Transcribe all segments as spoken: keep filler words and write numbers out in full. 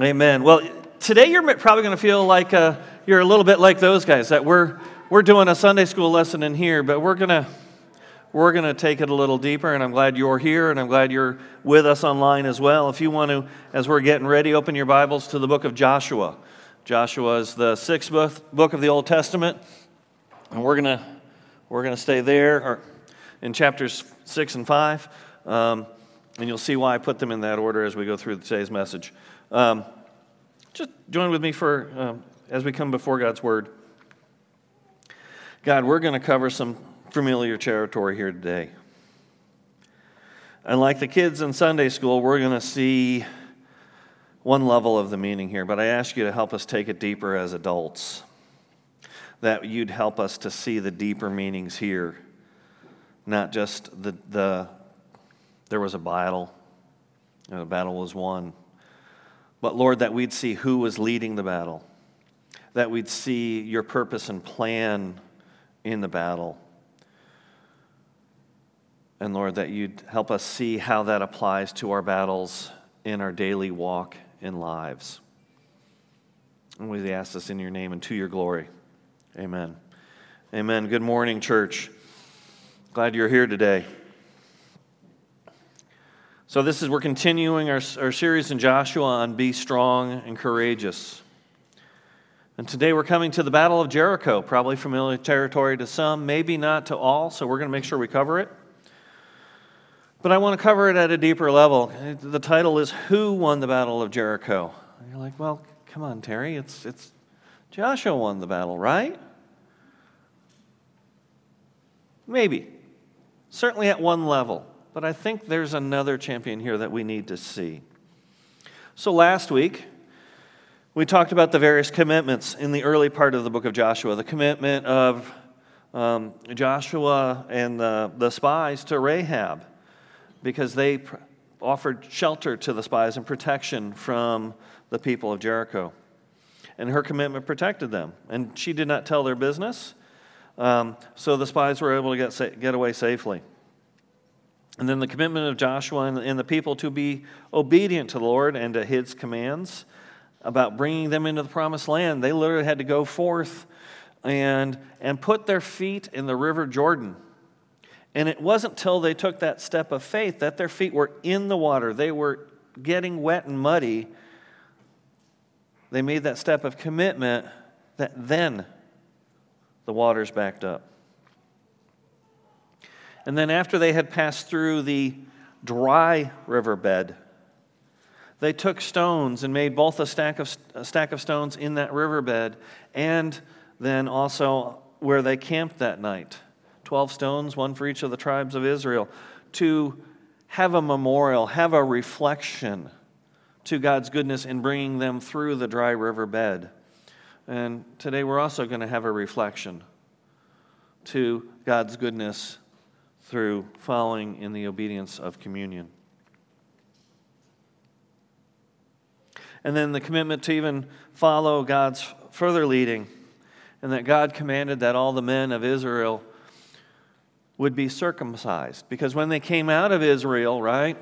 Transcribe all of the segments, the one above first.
Amen. Well, today you're probably going to feel like uh, you're a little bit like those guys, that we're we're doing a Sunday school lesson in here, but we're gonna we're gonna take it a little deeper. And I'm glad you're here, and I'm glad you're with us online as well. If you want to, as we're getting ready, open your Bibles to the book of Joshua. Joshua is the sixth book of the Old Testament, and we're gonna we're gonna stay there in chapters six and five, um, and you'll see why I put them in that order as we go through today's message. Um, just join with me for um, as we come before God's Word. God, we're going to cover some familiar territory here today. And like the kids in Sunday school, we're going to see one level of the meaning here, but I ask you to help us take it deeper as adults, that you'd help us to see the deeper meanings here, not just the, the there was a battle, and the battle was won. But Lord, that we'd see who was leading the battle, that we'd see your purpose and plan in the battle. And Lord, that you'd help us see how that applies to our battles in our daily walk in lives. And we ask this in your name and to your glory. Amen. Amen. Good morning, church. Glad you're here today. So this is, we're continuing our, our series in Joshua on Be Strong and Courageous. And today we're coming to the Battle of Jericho, probably familiar territory to some, maybe not to all, so we're going to make sure we cover it. But I want to cover it at a deeper level. The title is, Who Won the Battle of Jericho? And you're like, well, come on, Terry, it's it's Joshua won the battle, right? Maybe. Certainly at one level. But I think there's another champion here that we need to see. So last week, we talked about the various commitments in the early part of the book of Joshua. The commitment of um, Joshua and the, the spies to Rahab, because they pr- offered shelter to the spies and protection from the people of Jericho. And her commitment protected them. And she did not tell their business, um, so the spies were able to get sa- get away safely. And then the commitment of Joshua and the people to be obedient to the Lord and to his commands about bringing them into the promised land. They literally had to go forth and, and put their feet in the river Jordan. And it wasn't till they took that step of faith that their feet were in the water. They were getting wet and muddy. They made that step of commitment that then the waters backed up. And then after they had passed through the dry riverbed, they took stones and made both a stack of a stack of stones in that riverbed and then also where they camped that night. Twelve stones, one for each of the tribes of Israel, to have a memorial, have a reflection to God's goodness in bringing them through the dry riverbed. And today we're also going to have a reflection to God's goodness through following in the obedience of communion. And then the commitment to even follow God's further leading, and that God commanded that all the men of Israel would be circumcised. Because when they came out of Israel, right,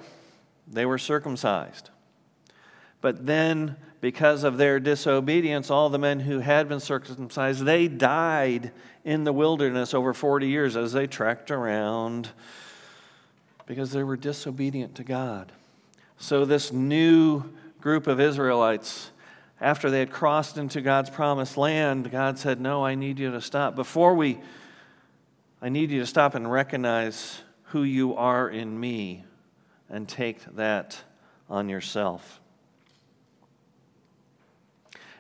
they were circumcised. But then, because of their disobedience, all the men who had been circumcised, they died in the wilderness over forty years as they trekked around because they were disobedient to God. So this new group of Israelites, after they had crossed into God's promised land, God said, no, I need you to stop. Before we, I need you to stop and recognize who you are in me and take that on yourself.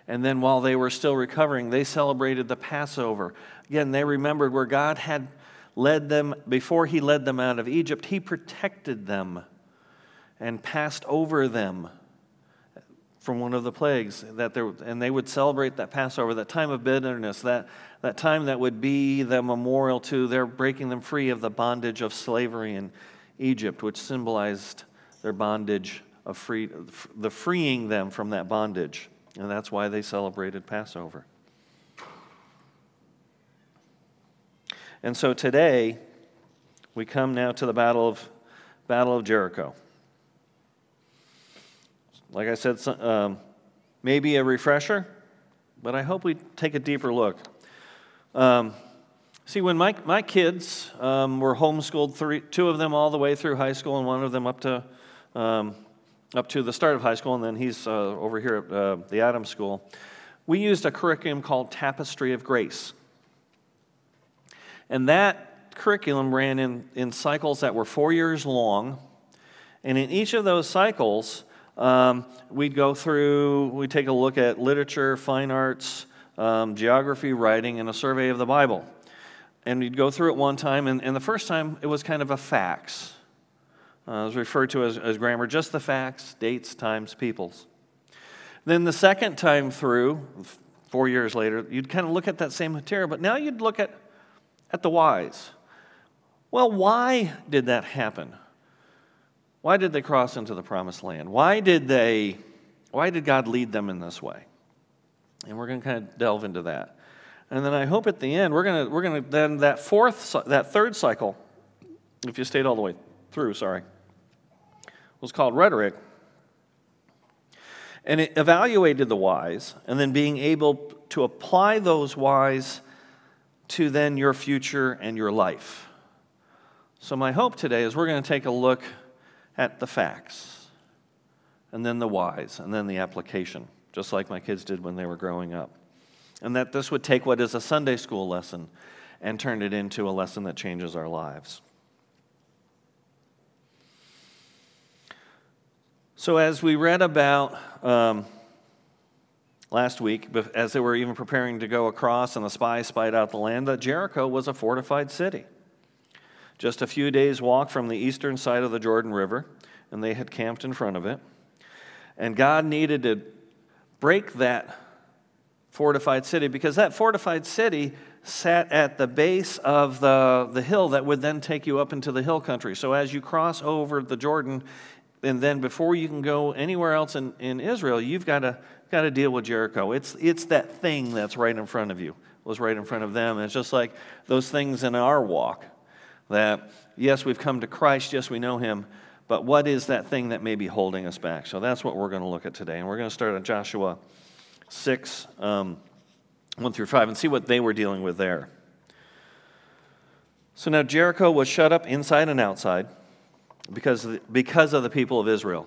And then while they were still recovering, they celebrated the Passover. Again, they remembered where God had led them, before he led them out of Egypt, he protected them and passed over them from one of the plagues. That there, and they would celebrate that Passover, that time of bitterness, that, that time that would be the memorial to their breaking them free of the bondage of slavery in Egypt, which symbolized their bondage of free, the freeing them from that bondage. And that's why they celebrated Passover. And so today, we come now to the Battle of Battle of Jericho. Like I said, um, maybe a refresher, but I hope we take a deeper look. Um, see, when my my kids um, were homeschooled, three, two of them all the way through high school, and one of them up to um, up to the start of high school, and then he's uh, over here at uh, the Adams School. We used a curriculum called Tapestry of Grace, and that curriculum ran in in cycles that were four years long, and in each of those cycles. Um, we'd go through, we'd take a look at literature, fine arts, um, geography, writing, and a survey of the Bible. And we'd go through it one time, and, and the first time it was kind of a facts. Uh, it was referred to as, as grammar, just the facts, dates, times, peoples. Then the second time through, four years later, you'd kind of look at that same material, but now you'd look at, at the whys. Well, why did that happen? Why did they cross into the promised land? Why did they, why did God lead them in this way? And we're going to kind of delve into that. And then I hope at the end, we're going to, we're going to, then that fourth, that third cycle, if you stayed all the way through, sorry, was called rhetoric. And it evaluated the whys, and then being able to apply those whys to then your future and your life. So my hope today is we're going to take a look at the facts, and then the whys, and then the application, just like my kids did when they were growing up. And that this would take what is a Sunday school lesson and turn it into a lesson that changes our lives. So as we read about um, last week, as they were even preparing to go across and the spies spied out the land, that Jericho was a fortified city. Just a few days' walk from the eastern side of the Jordan River, and they had camped in front of it. And God needed to break that fortified city, because that fortified city sat at the base of the, the hill that would then take you up into the hill country. So as you cross over the Jordan, and then before you can go anywhere else in, in Israel, you've got to got to deal with Jericho. It's it's that thing that's right in front of you, it was right in front of them. And it's just like those things in our walk. That, yes, we've come to Christ, yes, we know him, but what is that thing that may be holding us back? So that's what we're going to look at today. And we're going to start at Joshua six, um, one through five, and see what they were dealing with there. So now Jericho was shut up inside and outside because of the, because of the people of Israel.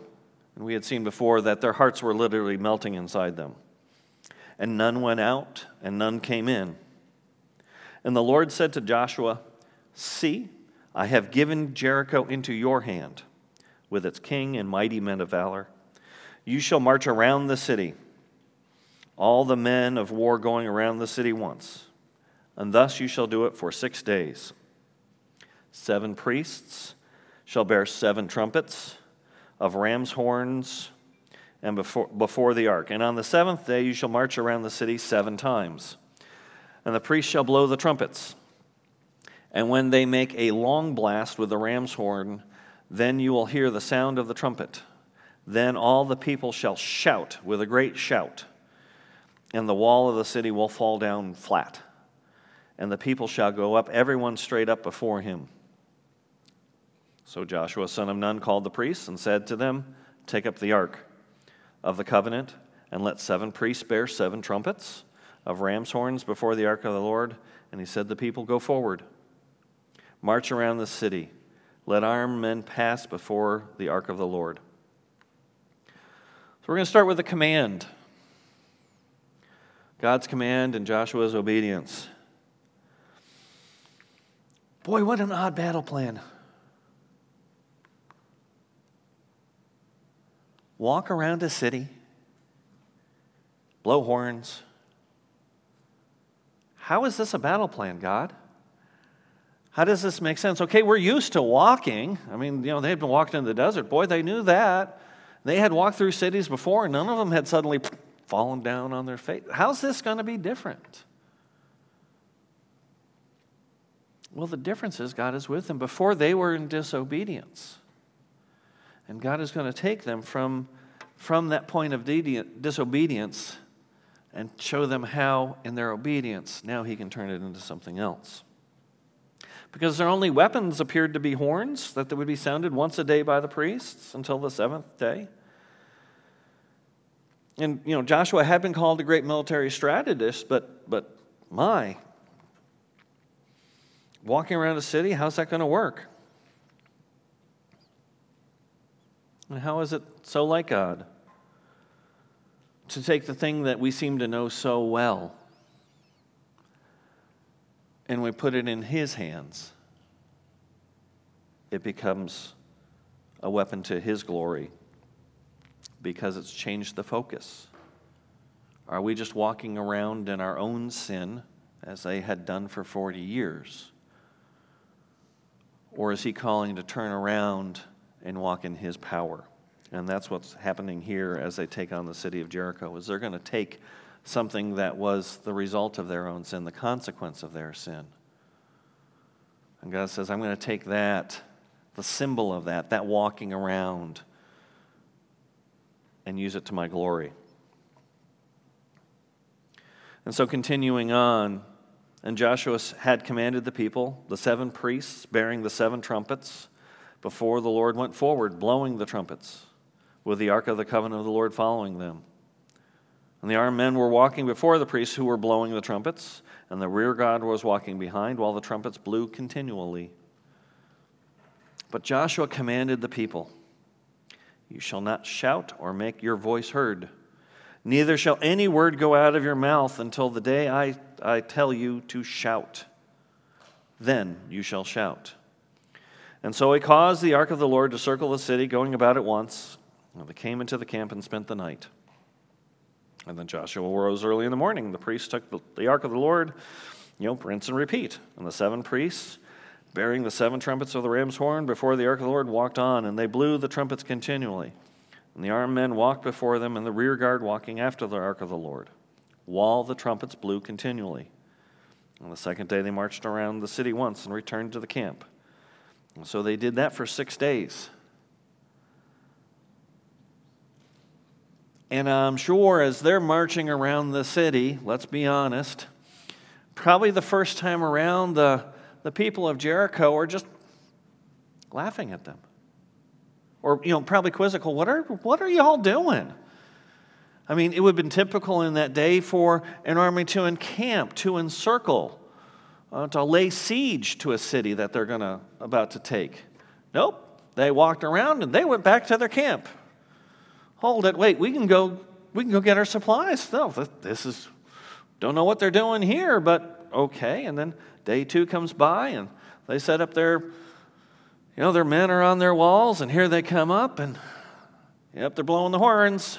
And we had seen before that their hearts were literally melting inside them. And none went out, and none came in. And the Lord said to Joshua, "See, I have given Jericho into your hand, with its king and mighty men of valor. You shall march around the city, all the men of war going around the city once, and thus you shall do it for six days. Seven priests shall bear seven trumpets of ram's horns and before, before the ark. And on the seventh day you shall march around the city seven times, and the priests shall blow the trumpets. And when they make a long blast with the ram's horn, then you will hear the sound of the trumpet. Then all the people shall shout with a great shout, and the wall of the city will fall down flat, and the people shall go up, everyone straight up before him." So Joshua, son of Nun, called the priests and said to them, "Take up the ark of the covenant, and let seven priests bear seven trumpets of ram's horns before the ark of the Lord." And he said to the people, "Go forward. March around the city. Let armed men pass before the ark of the Lord." So we're going to start with a command. God's command and Joshua's obedience. Boy, what an odd battle plan. Walk around a city. Blow horns. How is this a battle plan, God? How does this make sense? Okay, we're used to walking. I mean, you know, they had been walking in the desert. Boy, they knew that. They had walked through cities before, and none of them had suddenly fallen down on their face. How's this going to be different? Well, the difference is God is with them. Before, they were in disobedience. And God is going to take them from, from that point of disobedience and show them how, in their obedience, now he can turn it into something else. Because their only weapons appeared to be horns, that they would be sounded once a day by the priests until the seventh day. And, you know, Joshua had been called a great military strategist, but, but my, walking around a city, how's that going to work? And how is it so like God to take the thing that we seem to know so well and we put it in His hands? It becomes a weapon to His glory because it's changed the focus. Are we just walking around in our own sin as they had done for forty years? Or is He calling to turn around and walk in His power? And that's what's happening here as they take on the city of Jericho, is they're going to take something that was the result of their own sin, the consequence of their sin. And God says, I'm going to take that, the symbol of that, that walking around, and use it to my glory. And so continuing on, and Joshua had commanded the people, the seven priests bearing the seven trumpets, before the Lord went forward, blowing the trumpets, with the Ark of the Covenant of the Lord following them. And the armed men were walking before the priests who were blowing the trumpets, and the rear guard was walking behind while the trumpets blew continually. But Joshua commanded the people, "You shall not shout or make your voice heard, neither shall any word go out of your mouth until the day I, I tell you to shout. Then you shall shout." And so he caused the ark of the Lord to circle the city, going about it once. And they came into the camp and spent the night. And then Joshua rose early in the morning. The priests took the, the ark of the Lord, you know, rinse and repeat. And the seven priests, bearing the seven trumpets of the ram's horn before the ark of the Lord, walked on, and they blew the trumpets continually. And the armed men walked before them, and the rear guard walking after the ark of the Lord, while the trumpets blew continually. On the second day they marched around the city once and returned to the camp. So they did that for six days. And I'm sure as they're marching around the city, let's be honest, probably the first time around, the, the people of Jericho are just laughing at them. Or, you know, probably quizzical, what are, what are you all doing? I mean, it would have been typical in that day for an army to encamp, to encircle, Uh, to lay siege to a city that they're gonna about to take. Nope, they walked around and they went back to their camp. Hold it, wait, we can go. We can go get our supplies. No, this is. Don't know what they're doing here, but okay. And then day two comes by, and they set up their. You know, their men are on their walls, and here they come up, and yep, they're blowing the horns,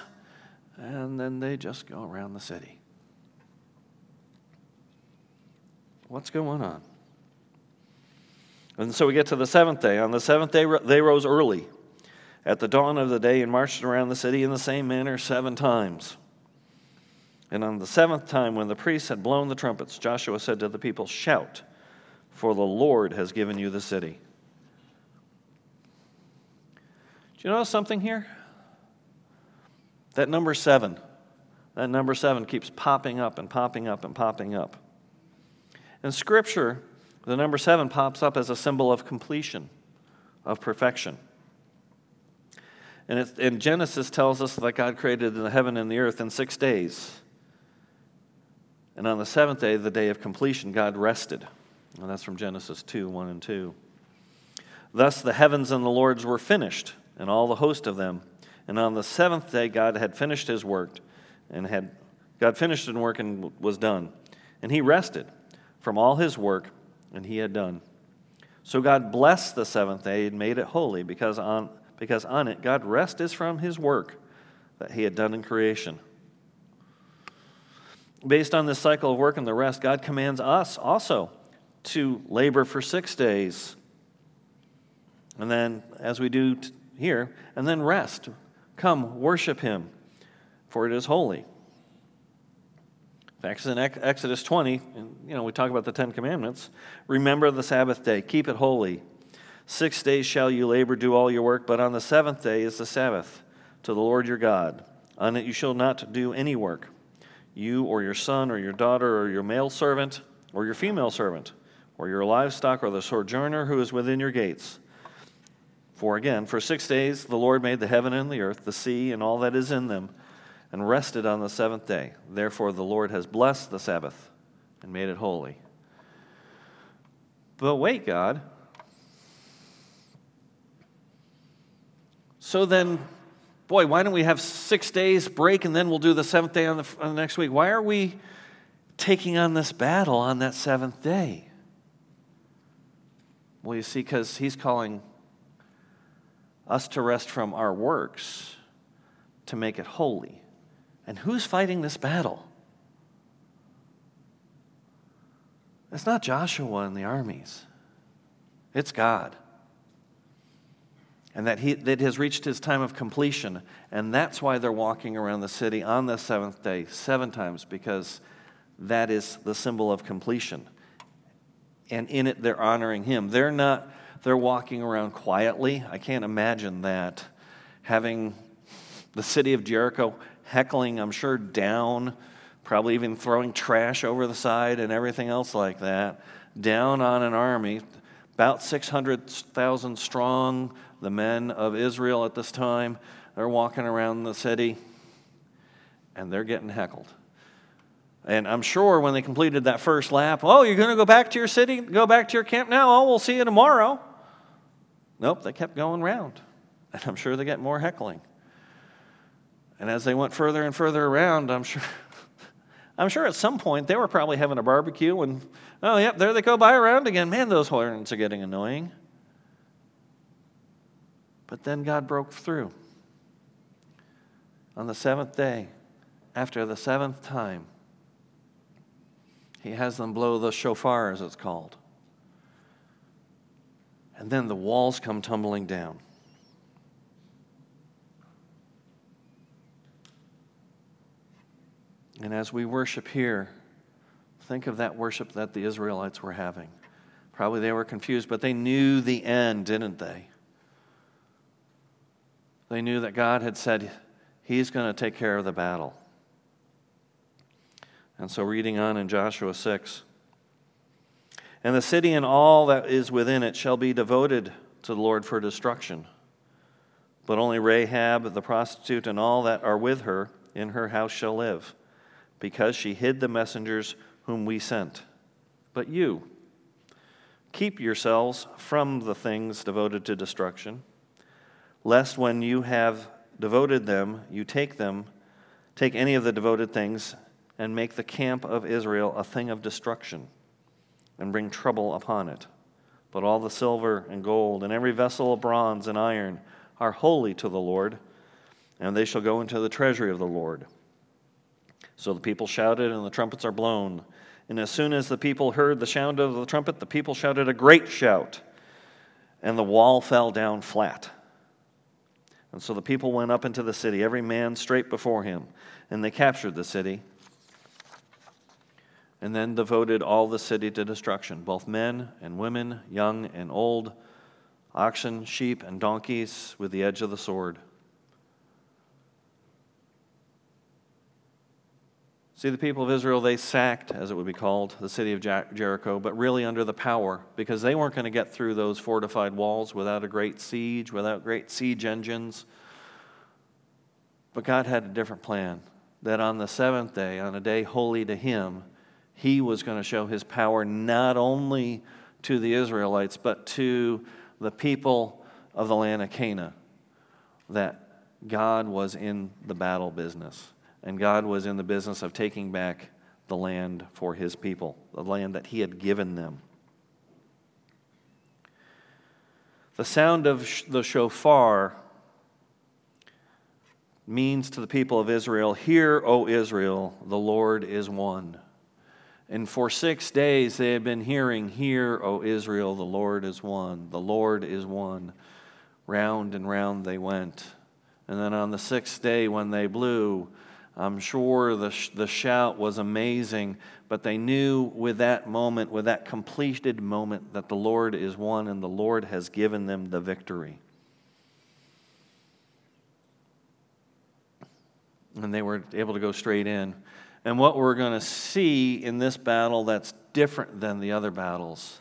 and then they just go around the city. What's going on? And so we get to the seventh day. On the seventh day, they rose early at the dawn of the day and marched around the city in the same manner seven times. And on the seventh time, when the priests had blown the trumpets, Joshua said to the people, "Shout, for the Lord has given you the city." Do you notice something here? That number seven. That number seven keeps popping up and popping up and popping up. In Scripture, the number seven pops up as a symbol of completion, of perfection. And, it's, and Genesis tells us that God created the heaven and the earth in six days. And on the seventh day, the day of completion, God rested. And that's from Genesis two, one and two. "Thus the heavens and the Lord's were finished, and all the host of them. And on the seventh day, God had finished his work, and had God finished his work and was done. And he rested from all his work, and he had done. So God blessed the seventh day and made it holy, because on, because on it God rested from his work that he had done in creation." Based on this cycle of work and the rest, God commands us also to labor for six days. And then, as we do here, and then rest. Come, worship him, for it is holy. In fact, in Exodus twenty, you know, we talk about the Ten Commandments. "Remember the Sabbath day, keep it holy. Six days shall you labor, do all your work, but on the seventh day is the Sabbath to the Lord your God. On it you shall not do any work, you or your son or your daughter or your male servant or your female servant or your livestock or the sojourner who is within your gates. For again, for six days the Lord made the heaven and the earth, the sea and all that is in them, and rested on the seventh day. Therefore the Lord has blessed the Sabbath and made it holy. But wait, God. So then, boy, why don't we have six days break and then we'll do the seventh day on the, on the next week? Why are we taking on this battle on that seventh day? Well, you see, because he's calling us to rest from our works to make it holy. And who's fighting this battle? It's not Joshua and the armies. It's God. And that he that has reached his time of completion. And that's why they're walking around the city on the seventh day seven times, because that is the symbol of completion. And in it, they're honoring him. They're not, they're walking around quietly. I can't imagine that. Having the city of Jericho heckling, I'm sure, down, probably even throwing trash over the side and everything else like that, down on an army, about six hundred thousand strong, the men of Israel at this time. They're walking around the city, and they're getting heckled. And I'm sure when they completed that first lap, oh, you're going to go back to your city, go back to your camp now? Oh, we'll see you tomorrow. Nope, they kept going round. And I'm sure they get more heckling. And as they went further and further around, I'm sure I'm sure at some point they were probably having a barbecue and, oh, yep, there they go by around again. Man, those horns are getting annoying. But then God broke through. On the seventh day, after the seventh time, he has them blow the shofar, as it's called. And then the walls come tumbling down. And as we worship here, think of that worship that the Israelites were having. Probably they were confused, but they knew the end, didn't they? They knew that God had said, he's going to take care of the battle. And so reading on in Joshua six, and the city and all that is within it shall be devoted to the Lord for destruction. But only Rahab, the prostitute, and all that are with her in her house shall live, because she hid the messengers whom we sent. But you, keep yourselves from the things devoted to destruction, lest when you have devoted them, you take them, take any of the devoted things, and make the camp of Israel a thing of destruction, and bring trouble upon it. But all the silver and gold, and every vessel of bronze and iron, are holy to the Lord, and they shall go into the treasury of the Lord. So the people shouted, and the trumpets are blown. And as soon as the people heard the sound of the trumpet, the people shouted a great shout, and the wall fell down flat. And so the people went up into the city, every man straight before him, and they captured the city, and then devoted all the city to destruction, both men and women, young and old, oxen, sheep, and donkeys, with the edge of the sword. See, the people of Israel, they sacked, as it would be called, the city of Jericho, but really under the power, because they weren't going to get through those fortified walls without a great siege, without great siege engines. But God had a different plan, that on the seventh day, on a day holy to him, he was going to show his power not only to the Israelites, but to the people of the land of Canaan, that God was in the battle business. And God was in the business of taking back the land for his people, the land that he had given them. The sound of the shofar means to the people of Israel, hear, O Israel, the Lord is one. And for six days they had been hearing, hear, O Israel, the Lord is one, the Lord is one. Round and round they went. And then on the sixth day when they blew, I'm sure the sh- the shout was amazing, but they knew with that moment, with that completed moment, that the Lord is one and the Lord has given them the victory. And they were able to go straight in. And what we're going to see in this battle that's different than the other battles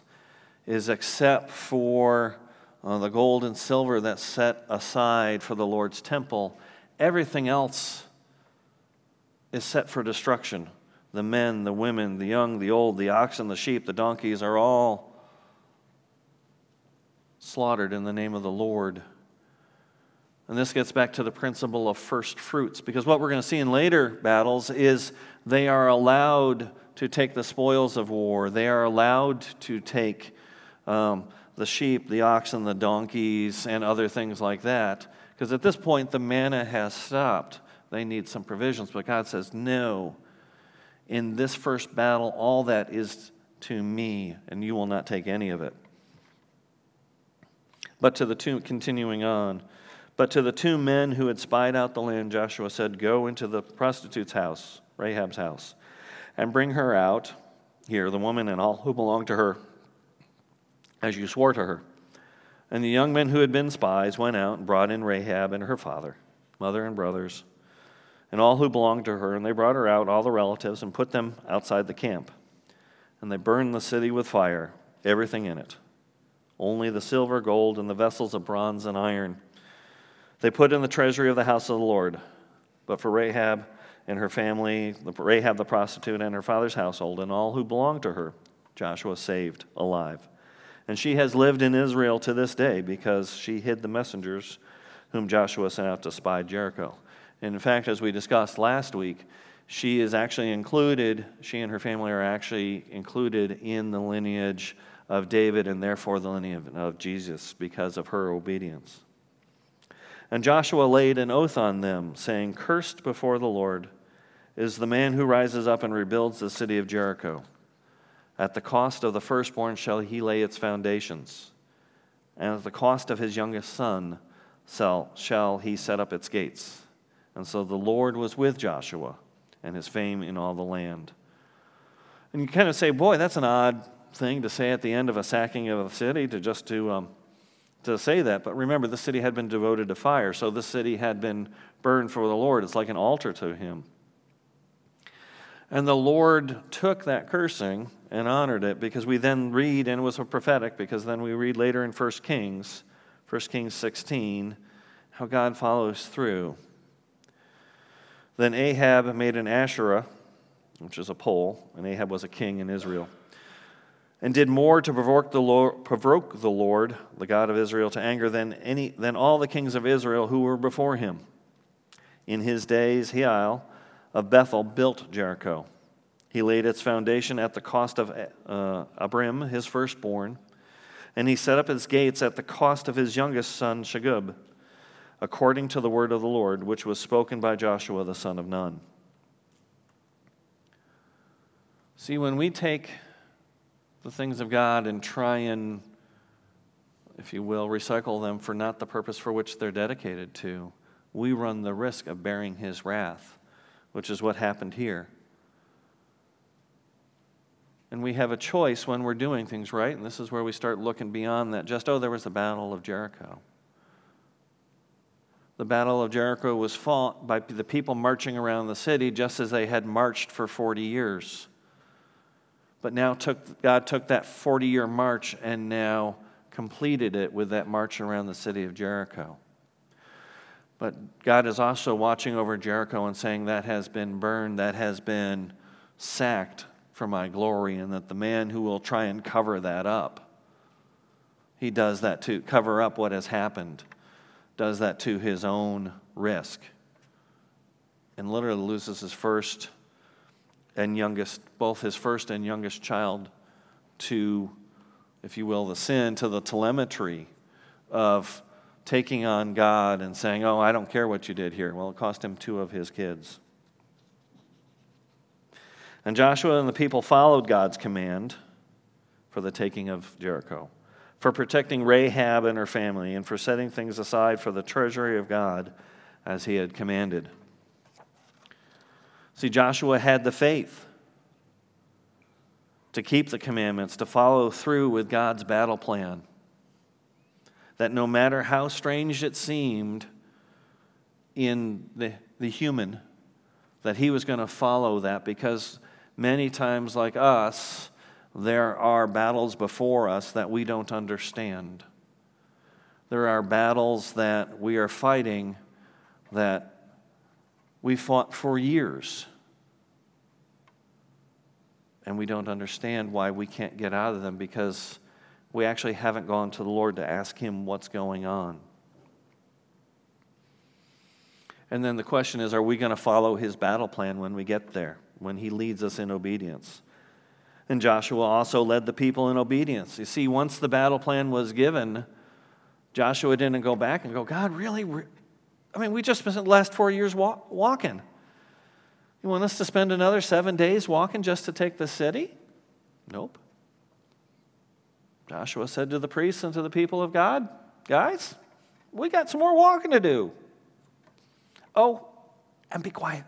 is, except for uh, the gold and silver that's set aside for the Lord's temple, everything else is set for destruction. The men, the women, the young, the old, the oxen, the sheep, the donkeys are all slaughtered in the name of the Lord. And this gets back to the principle of first fruits, because what we're going to see in later battles is they are allowed to take the spoils of war. They are allowed to take um, the sheep, the oxen, the donkeys, and other things like that, because at this point the manna has stopped. They need some provisions, but God says, no, in this first battle, all that is to me, and you will not take any of it. But to the two, continuing on, but to the two men who had spied out the land, Joshua said, go into the prostitute's house, Rahab's house, and bring her out, here, the woman and all who belong to her, as you swore to her. And the young men who had been spies went out and brought in Rahab and her father, mother and brothers, and all who belonged to her. And they brought her out, all the relatives, and put them outside the camp. And they burned the city with fire, everything in it, only the silver, gold, and the vessels of bronze and iron they put in the treasury of the house of the Lord. But for Rahab and her family, Rahab the prostitute and her father's household, and all who belonged to her, Joshua saved alive. And she has lived in Israel to this day, because she hid the messengers whom Joshua sent out to spy Jericho. And in fact, as we discussed last week, she is actually included, she and her family are actually included in the lineage of David, and therefore the lineage of Jesus, because of her obedience. And Joshua laid an oath on them, saying, cursed before the Lord is the man who rises up and rebuilds the city of Jericho. At the cost of the firstborn shall he lay its foundations, and at the cost of his youngest son shall he set up its gates. And so the Lord was with Joshua, and his fame in all the land. And you kind of say, boy, that's an odd thing to say at the end of a sacking of a city, to just to um, to say that. But remember, the city had been devoted to fire, so the city had been burned for the Lord. It's like an altar to him. And the Lord took that cursing and honored it, because we then read, and it was a prophetic, because then we read later in First Kings, First Kings sixteen, how God follows through. Then Ahab made an Asherah, which is a pole, and Ahab was a king in Israel, and did more to provoke the Lord, provoke the Lord, the God of Israel, to anger than any than all the kings of Israel who were before him. In his days, Hiel of Bethel built Jericho. He laid its foundation at the cost of uh, Abrim, his firstborn, and he set up its gates at the cost of his youngest son, Shegub, according to the word of the Lord, which was spoken by Joshua the son of Nun. See, when we take the things of God and try and, if you will, recycle them for not the purpose for which they're dedicated to, we run the risk of bearing his wrath, which is what happened here. And we have a choice when we're doing things right, and this is where we start looking beyond that. Just, oh, there was the Battle of Jericho. The Battle of Jericho was fought by the people marching around the city, just as they had marched for forty years. But now took, God took that forty-year march and now completed it with that march around the city of Jericho. But God is also watching over Jericho and saying, that has been burned, that has been sacked for my glory, and that the man who will try and cover that up, he does that to cover up what has happened, does that to his own risk, and literally loses his first and youngest, both his first and youngest child to, if you will, the sin, to the telemetry of taking on God and saying, oh, I don't care what you did here. Well, it cost him two of his kids. And Joshua and the people followed God's command for the taking of Jericho, for protecting Rahab and her family, and for setting things aside for the treasury of God as he had commanded. See, Joshua had the faith to keep the commandments, to follow through with God's battle plan. That no matter how strange it seemed in the, the human, that he was going to follow that, because many times, like us, there are battles before us that we don't understand. There are battles that we are fighting that we fought for years and we don't understand why we can't get out of them because we actually haven't gone to the Lord to ask Him what's going on. And then the question is, are we going to follow His battle plan when we get there, when He leads us in obedience? And Joshua also led the people in obedience. You see, once the battle plan was given, Joshua didn't go back and go, God, really? I mean, we just spent the last four years walk, walking. You want us to spend another seven days walking just to take the city? Nope. Joshua said to the priests and to the people of God, guys, we got some more walking to do. Oh, and be quiet.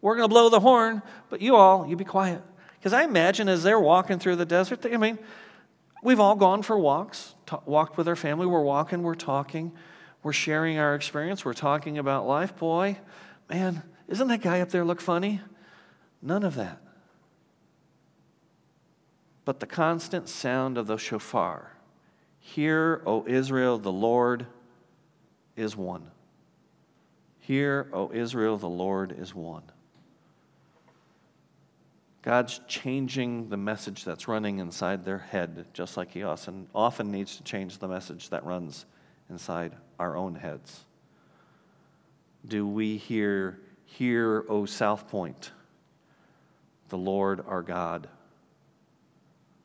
We're going to blow the horn, but you all, you be quiet. Because I imagine as they're walking through the desert, I mean, we've all gone for walks, talk, walked with our family. We're walking, we're talking, we're sharing our experience, we're talking about life. Boy, man, isn't that guy up there look funny? None of that. But the constant sound of the shofar. Hear, O Israel, the Lord is one. Hear, O Israel, the Lord is one. God's changing the message that's running inside their head, just like He often needs to change the message that runs inside our own heads. Do we hear, hear, O South Point, the Lord our God,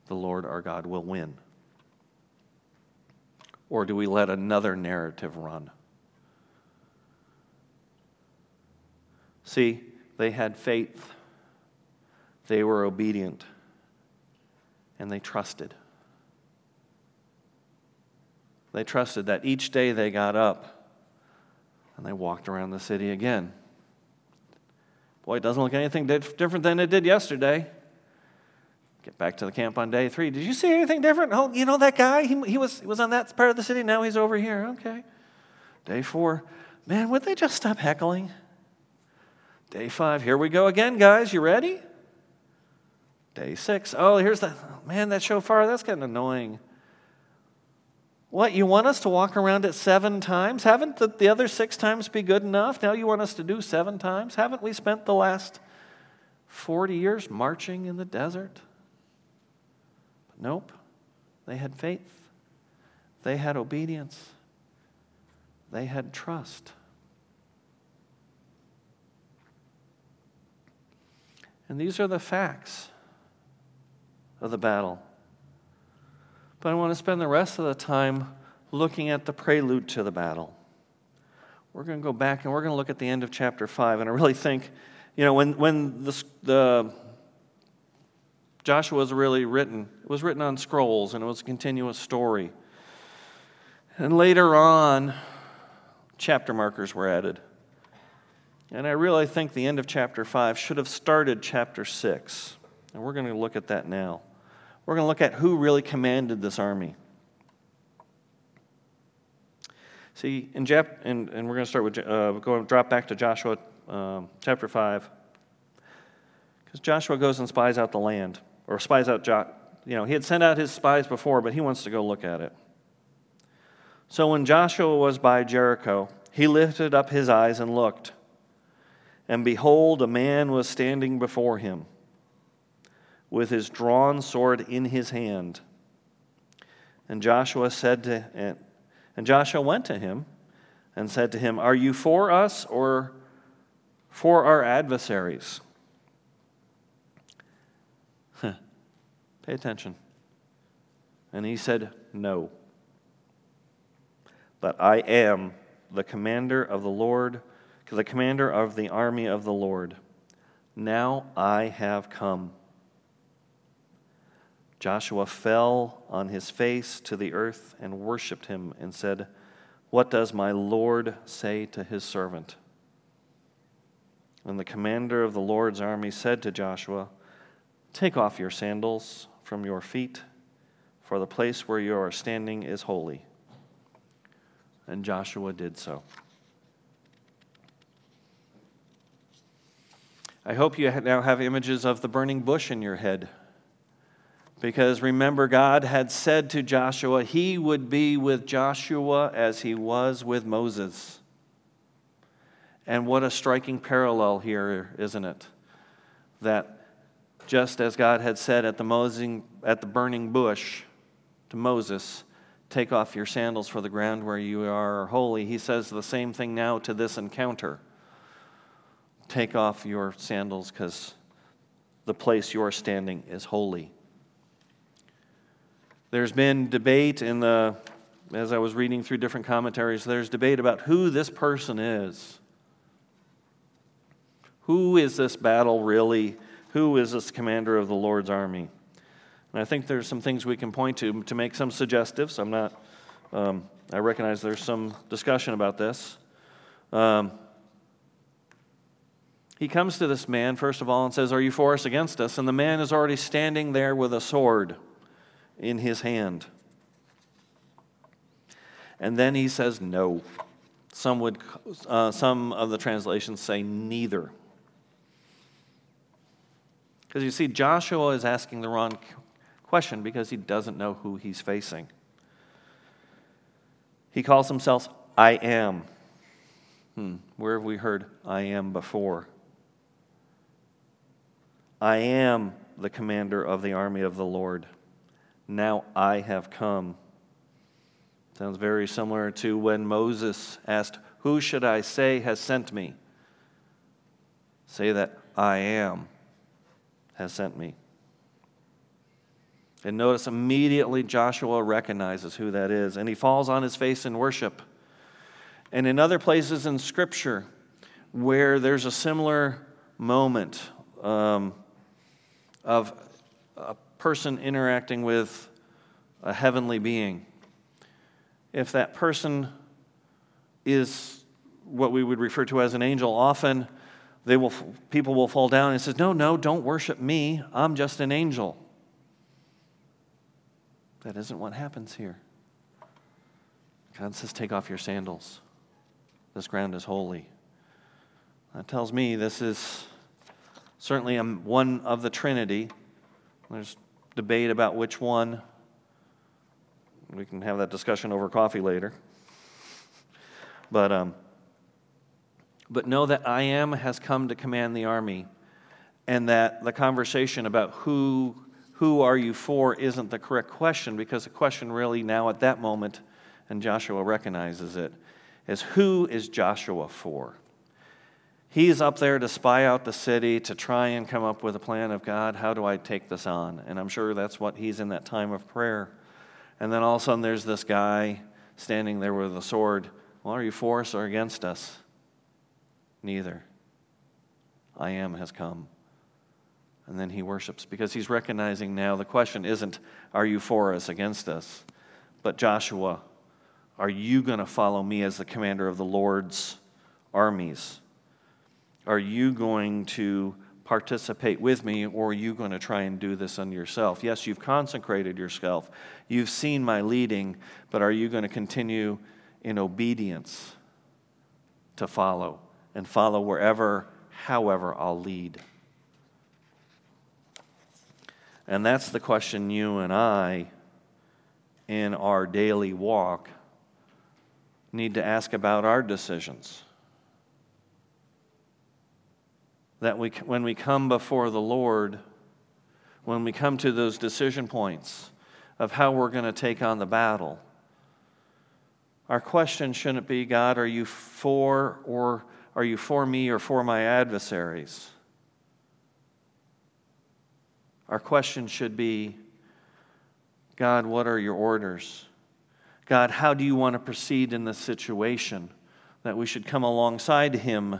the Lord our God will win? Or do we let another narrative run? See, they had faith. They were obedient, and they trusted. They trusted that each day they got up, and they walked around the city again. Boy, it doesn't look anything different than it did yesterday. Get back to the camp on day three. Did you see anything different? Oh, you know that guy? He, he, was, he was on that part of the city. Now he's over here. Okay. Day four. Man, would they just stop heckling? Day five. Here we go again, guys. You ready? Day six. Oh, here's that. Oh, man, that shofar, that's getting annoying. What, you want us to walk around it seven times? Haven't the, the other six times be good enough? Now you want us to do seven times? Haven't we spent the last forty years marching in the desert? But nope. They had faith. They had obedience. They had trust. And these are the facts of the battle. But I want to spend the rest of the time looking at the prelude to the battle. We're going to go back and we're going to look at the end of chapter five. And I really think, you know, when when the, the Joshua was really written, it was written on scrolls and it was a continuous story. And later on, chapter markers were added. And I really think the end of chapter five should have started chapter six. And we're going to look at that now. We're going to look at who really commanded this army. See, in Jap- and, and we're going to start with, uh, go drop back to Joshua um, chapter five. Because Joshua goes and spies out the land, or spies out, jo- you know, he had sent out his spies before, but he wants to go look at it. So when Joshua was by Jericho, he lifted up his eyes and looked. And behold, a man was standing before him, with his drawn sword in his hand. And Joshua said to and, and Joshua went to him and said to him, "Are you for us or for our adversaries?" Huh. Pay attention. And he said, "No. But I am the commander of the Lord, the commander of the army of the Lord. Now I have come." Joshua fell on his face to the earth and worshipped him and said, "What does my Lord say to his servant?" And the commander of the Lord's army said to Joshua, "Take off your sandals from your feet, for the place where you are standing is holy." And Joshua did so. I hope you now have images of the burning bush in your head. Because remember, God had said to Joshua, He would be with Joshua as He was with Moses. And what a striking parallel here, isn't it? That just as God had said at the Mosing, at the burning bush to Moses, take off your sandals, for the ground where you are holy. He says the same thing now to this encounter. Take off your sandals, because the place you're standing is holy. There's been debate in the, as I was reading through different commentaries, there's debate about who this person is. Who is this battle really? Who is this commander of the Lord's army? And I think there's some things we can point to to make some suggestives. I'm not, um, I recognize there's some discussion about this. Um, he comes to this man, first of all, and says, are you for us, against us? And the man is already standing there with a sword in his hand. And then he says, no. Some would, uh, some of the translations say neither. Because you see, Joshua is asking the wrong question because he doesn't know who he's facing. He calls himself, I am. Hmm, where have we heard I am before? I am the commander of the army of the Lord. Now I have come. Sounds very similar to when Moses asked, who should I say has sent me? Say that I am has sent me. And notice immediately Joshua recognizes who that is, and he falls on his face in worship. And in other places in Scripture where there's a similar moment um, of a person interacting with a heavenly being, if that person is what we would refer to as an angel, often they will people will fall down and says, no, no, don't worship me. I'm just an angel. That isn't what happens here. God says, take off your sandals. This ground is holy. That tells me this is certainly one of the Trinity. There's debate about which one. We can have that discussion over coffee later. But um, but know that I am has come to command the army, and that the conversation about who who are you for isn't the correct question, because the question really now at that moment, and Joshua recognizes it, is who is Joshua for? He's up there to spy out the city, to try and come up with a plan of God, how do I take this on? And I'm sure that's what he's in that time of prayer. And then all of a sudden there's this guy standing there with a sword. Well, are you for us or against us? Neither. I am has come. And then he worships, because he's recognizing now the question isn't, are you for us, against us? But Joshua, are you going to follow me as the commander of the Lord's armies? Are you going to participate with me, or are you going to try and do this on yourself? Yes, you've consecrated yourself. You've seen my leading, but are you going to continue in obedience to follow and follow wherever, however I'll lead? And that's the question you and I, in our daily walk, need to ask about our decisions. That we, when we come before the Lord, when we come to those decision points of how we're going to take on the battle, our question shouldn't be, God, are you for or are you for me or for my adversaries? Our question should be, God, what are your orders? God, how do you want to proceed in this situation? That we should come alongside him,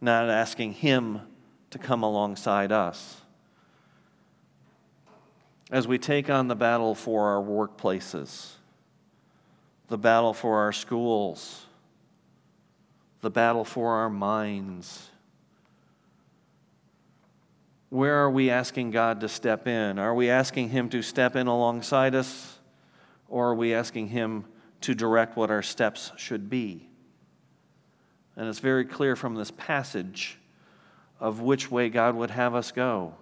not asking him to come alongside us. As we take on the battle for our workplaces, the battle for our schools, the battle for our minds, where are we asking God to step in? Are we asking him to step in alongside us, or are we asking him to direct what our steps should be? And it's very clear from this passage of which way God would have us go,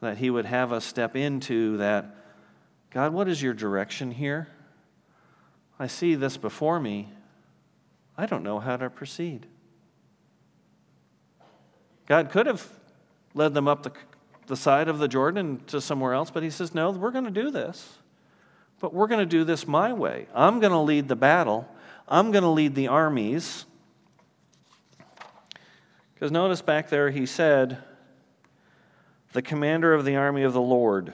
that he would have us step into that, God, what is your direction here? I see this before me. I don't know how to proceed. God could have led them up the the side of the Jordan to somewhere else, but he says, no, we're going to do this. But we're going to do this my way. I'm going to lead the battle. I'm going to lead the armies. Because notice back there he said, the commander of the army of the Lord.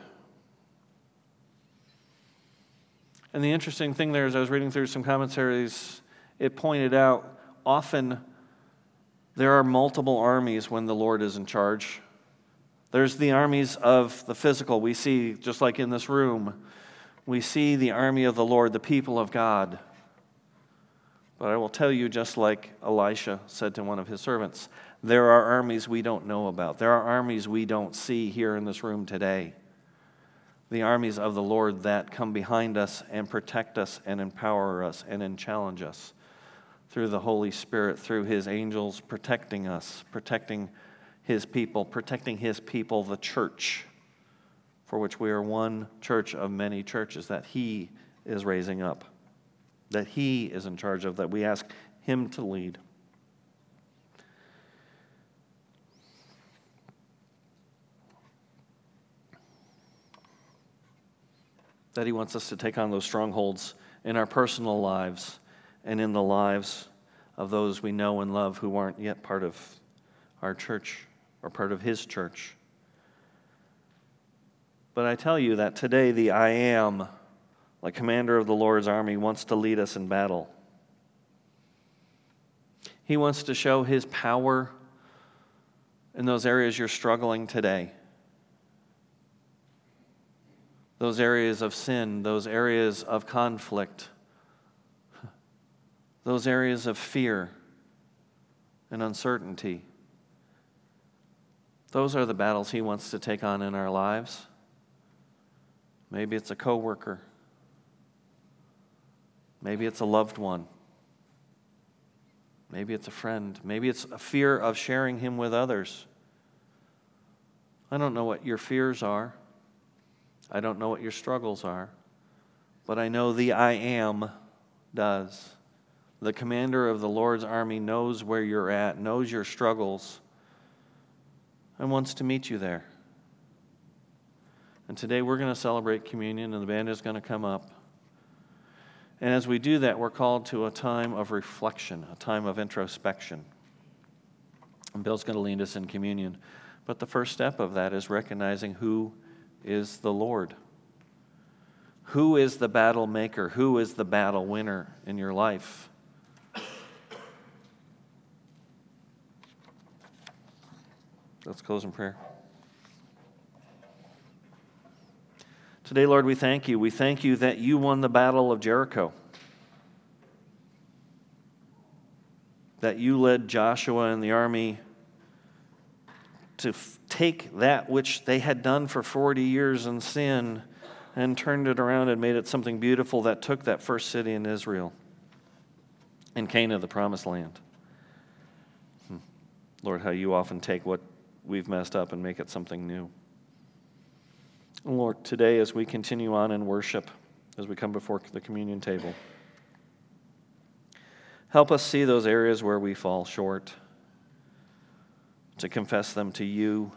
And the interesting thing there is, I was reading through some commentaries, it pointed out often there are multiple armies when the Lord is in charge. There's the armies of the physical. We see, just like in this room, we see the army of the Lord, the people of God. But I will tell you, just like Elisha said to one of his servants, there are armies we don't know about. There are armies we don't see here in this room today. The armies of the Lord that come behind us and protect us and empower us and challenge us through the Holy Spirit, through His angels protecting us, protecting His people, protecting His people, the church, for which we are one church of many churches that He is raising up, that He is in charge of, that we ask Him to lead. That He wants us to take on those strongholds in our personal lives and in the lives of those we know and love who aren't yet part of our church or part of His church. But I tell you that today the I Am, like commander of the Lord's army, wants to lead us in battle. He wants to show His power in those areas you're struggling today. Those areas of sin, those areas of conflict, those areas of fear and uncertainty. Those are the battles He wants to take on in our lives. Maybe it's a coworker. Maybe it's a loved one. Maybe it's a friend. Maybe it's a fear of sharing Him with others. I don't know what your fears are. I don't know what your struggles are, but I know the I Am does. The commander of the Lord's army knows where you're at, knows your struggles, and wants to meet you there. And today we're going to celebrate communion, and the band is going to come up. And as we do that, we're called to a time of reflection, a time of introspection. And Bill's going to lead us in communion. But the first step of that is recognizing who is the Lord. Who is the battle maker? Who is the battle winner in your life? Let's close in prayer. Today, Lord, we thank You. We thank You that You won the battle of Jericho, that You led Joshua and the army to f- take that which they had done for forty years in sin and turned it around and made it something beautiful that took that first city in Israel, in Canaan, the promised land. Hmm. Lord, how You often take what we've messed up and make it something new. Lord, today as we continue on in worship, as we come before the communion table, help us see those areas where we fall short, to confess them to You,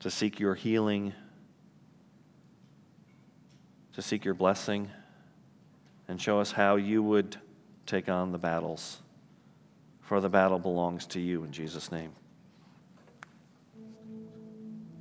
to seek Your healing, to seek Your blessing, and show us how You would take on the battles. For the battle belongs to You, in Jesus' name.